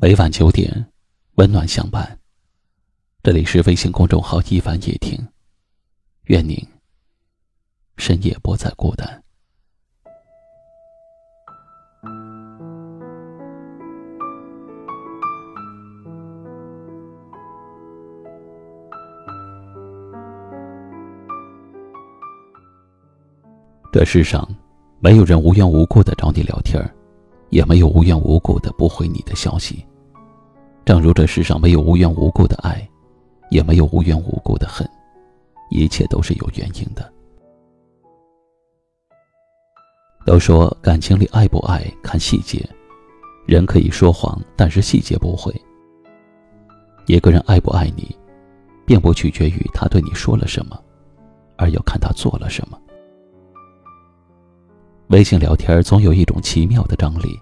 每晚9点，温暖相伴。这里是微信公众号一晚夜听，愿您深夜不再孤单。这世上没有人无缘无故地找你聊天，也没有无缘无故地不回你的消息。正如这世上没有无缘无故的爱，也没有无缘无故的恨，一切都是有原因的。都说感情里爱不爱看细节，人可以说谎，但是细节不会。一个人爱不爱你，并不取决于他对你说了什么，而要看他做了什么。微信聊天总有一种奇妙的张力，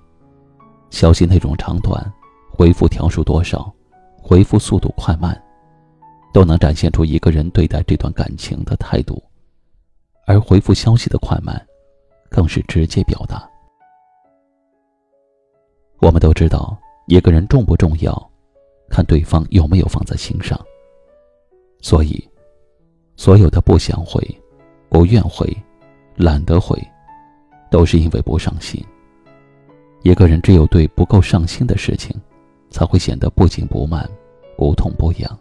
消息内容长短，回复条数多少，回复速度快慢，都能展现出一个人对待这段感情的态度，而回复消息的快慢更是直接表达。我们都知道，一个人重不重要看对方有没有放在心上，所以所有的不想回、不愿回、懒得回，都是因为不上心。一个人只有对不够上心的事情，才会显得不紧不慢、不痛不痒。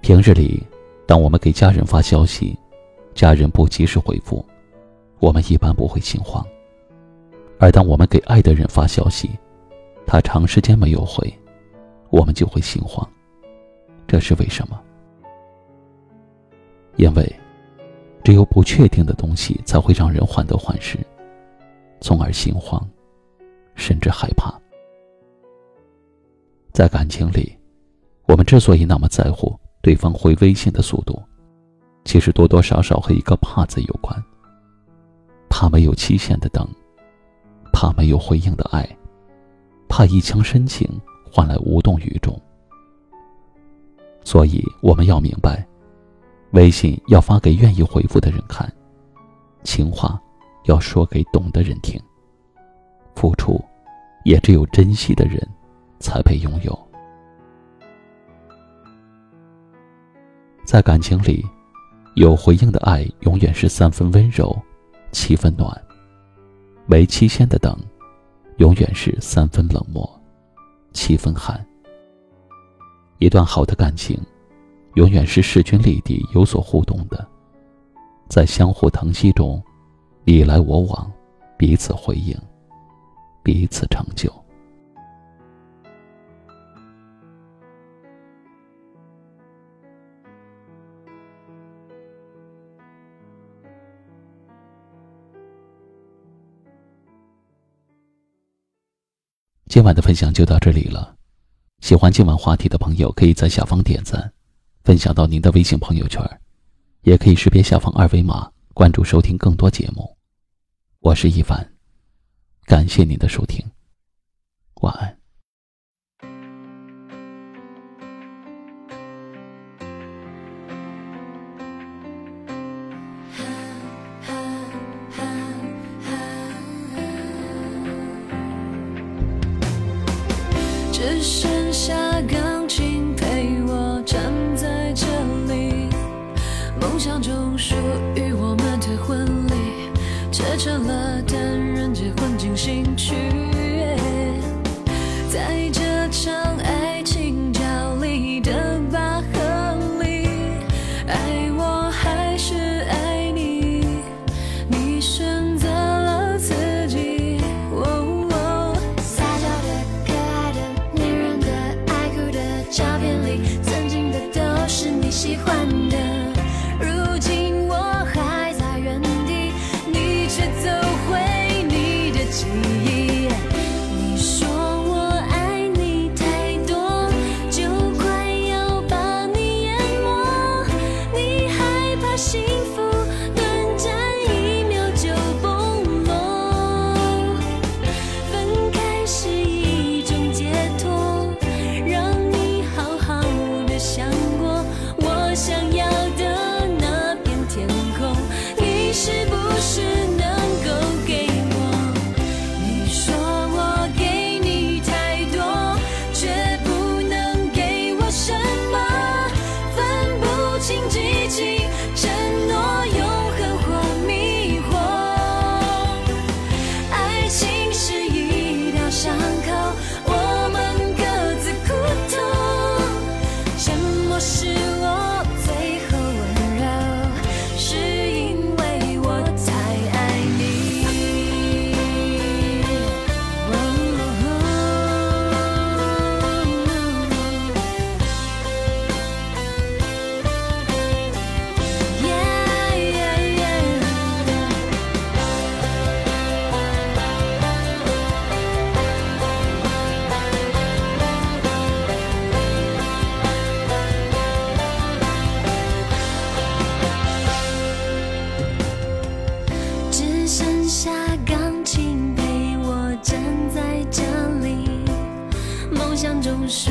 平日里，当我们给家人发消息，家人不及时回复，我们一般不会心慌；而当我们给爱的人发消息，他长时间没有回，我们就会心慌。这是为什么？因为只有不确定的东西才会让人患得患失，从而心慌，甚至害怕。在感情里，我们之所以那么在乎对方回微信的速度，其实多多少少和一个怕字有关。怕没有期限的等，怕没有回应的爱，怕一腔深情换来无动于衷。所以我们要明白，微信要发给愿意回复的人看，情话要说给懂的人听，付出也只有珍惜的人才配拥有。在感情里，有回应的爱永远是3分温柔，7分暖；没期限的等，永远是3分冷漠，7分寒。一段好的感情永远是势均力敌、有所互动的，在相互疼惜中，你来我往，彼此回应，彼此成就。今晚的分享就到这里了，喜欢今晚话题的朋友可以在下方点赞，分享到您的微信朋友圈，也可以识别下方二维码关注收听更多节目。我是一凡，感谢您的收听，晚安。只剩下钢琴陪我站在这里，梦想中属于我们的婚礼，却成了单人结婚进行曲。在这场爱情角力的拔河里，爱我还是爱你，你选择了自己。撒娇的、可爱的、粘人的、爱哭的照片里，曾经的都是你喜欢的，如今我还在原地，你却走回你的记忆。你说我爱你太想中属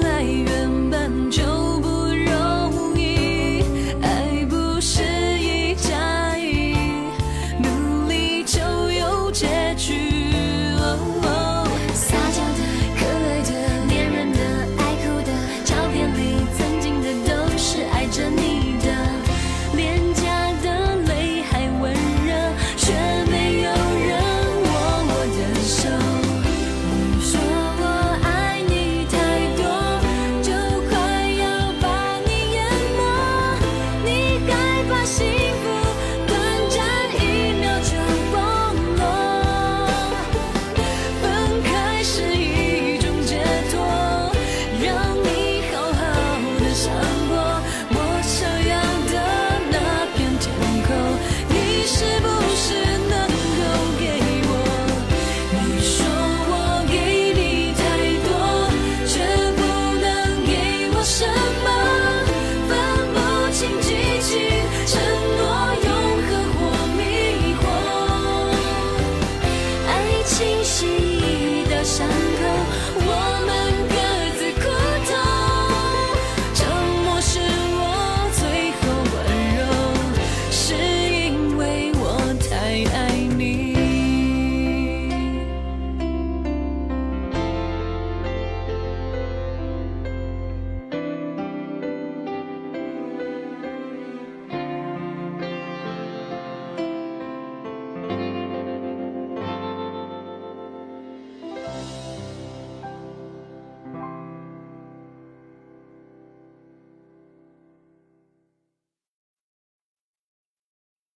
爱。